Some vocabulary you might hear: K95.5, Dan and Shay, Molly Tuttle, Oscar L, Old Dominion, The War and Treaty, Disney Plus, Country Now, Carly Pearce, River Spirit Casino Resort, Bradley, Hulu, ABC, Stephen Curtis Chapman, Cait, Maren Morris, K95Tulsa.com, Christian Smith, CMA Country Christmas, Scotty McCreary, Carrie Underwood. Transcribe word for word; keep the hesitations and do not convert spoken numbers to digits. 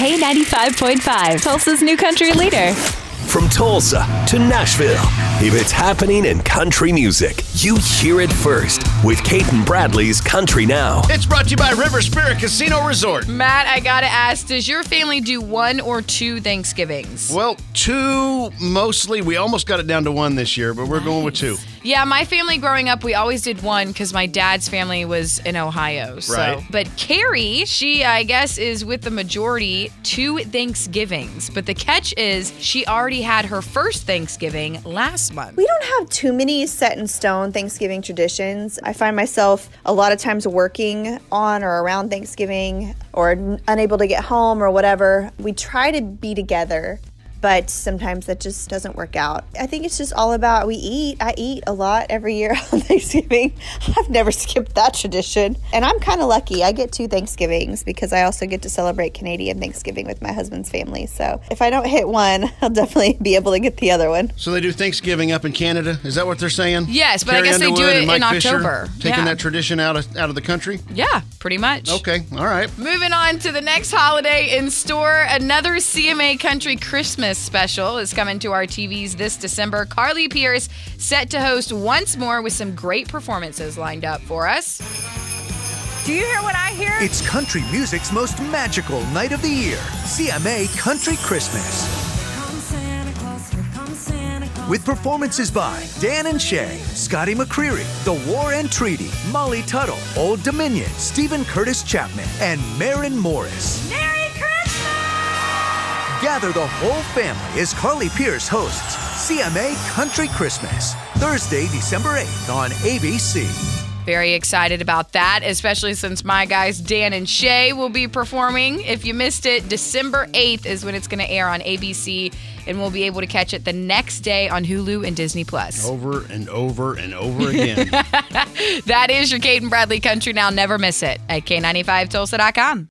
K ninety-five point five, Tulsa's new country leader. From Tulsa to Nashville, if it's happening in country music, you hear it first with Cait and Bradley's Country Now. It's brought to you by River Spirit Casino Resort. Matt, I gotta ask, does your family do one or two Thanksgivings? Well, two mostly. We almost got it down to one this year, but we're nice. going with two. Yeah, my family growing up, we always did one because my dad's family was in Ohio. So. Right. But Carrie, she, I guess, is with the majority two Thanksgivings. But the catch is she already had her first Thanksgiving last month. We don't have too many set in stone Thanksgiving traditions. I find myself a lot of times working on or around Thanksgiving or unable to get home or whatever. We try to be together, but sometimes that just doesn't work out. I think it's just all about we eat. I eat a lot every year on Thanksgiving. I've never skipped that tradition. And I'm kind of lucky. I get two Thanksgivings because I also get to celebrate Canadian Thanksgiving with my husband's family. So if I don't hit one, I'll definitely be able to get the other one. So they do Thanksgiving up in Canada? Is that what they're saying? Yes, but Carrie I guess Underwood they do it in October. Fisher, taking yeah. that tradition out of, out of the country? Yeah, pretty much. Okay, all right. Moving on to the next holiday in store, another C M A Country Christmas special is coming to our T Vs this December. Carly Pearce set to host once more with some great performances lined up for us. Do you hear what I hear? It's country music's most magical night of the year. C M A Country Christmas. Come Santa Claus, come Santa Claus. With performances by Dan and Shay, Scotty McCreary, The War and Treaty, Molly Tuttle, Old Dominion, Stephen Curtis Chapman, and Maren Morris. Now- Gather the whole family as Carly Pearce hosts C M A Country Christmas, Thursday, December eighth on A B C. Very excited about that, especially since my guys Dan and Shay will be performing. If you missed it, December eighth is when it's going to air on A B C, and we'll be able to catch it the next day on Hulu and Disney Plus. Over and over and over again. That is your Cait and Bradley Country Now. Never miss it at K ninety-five Tulsa dot com.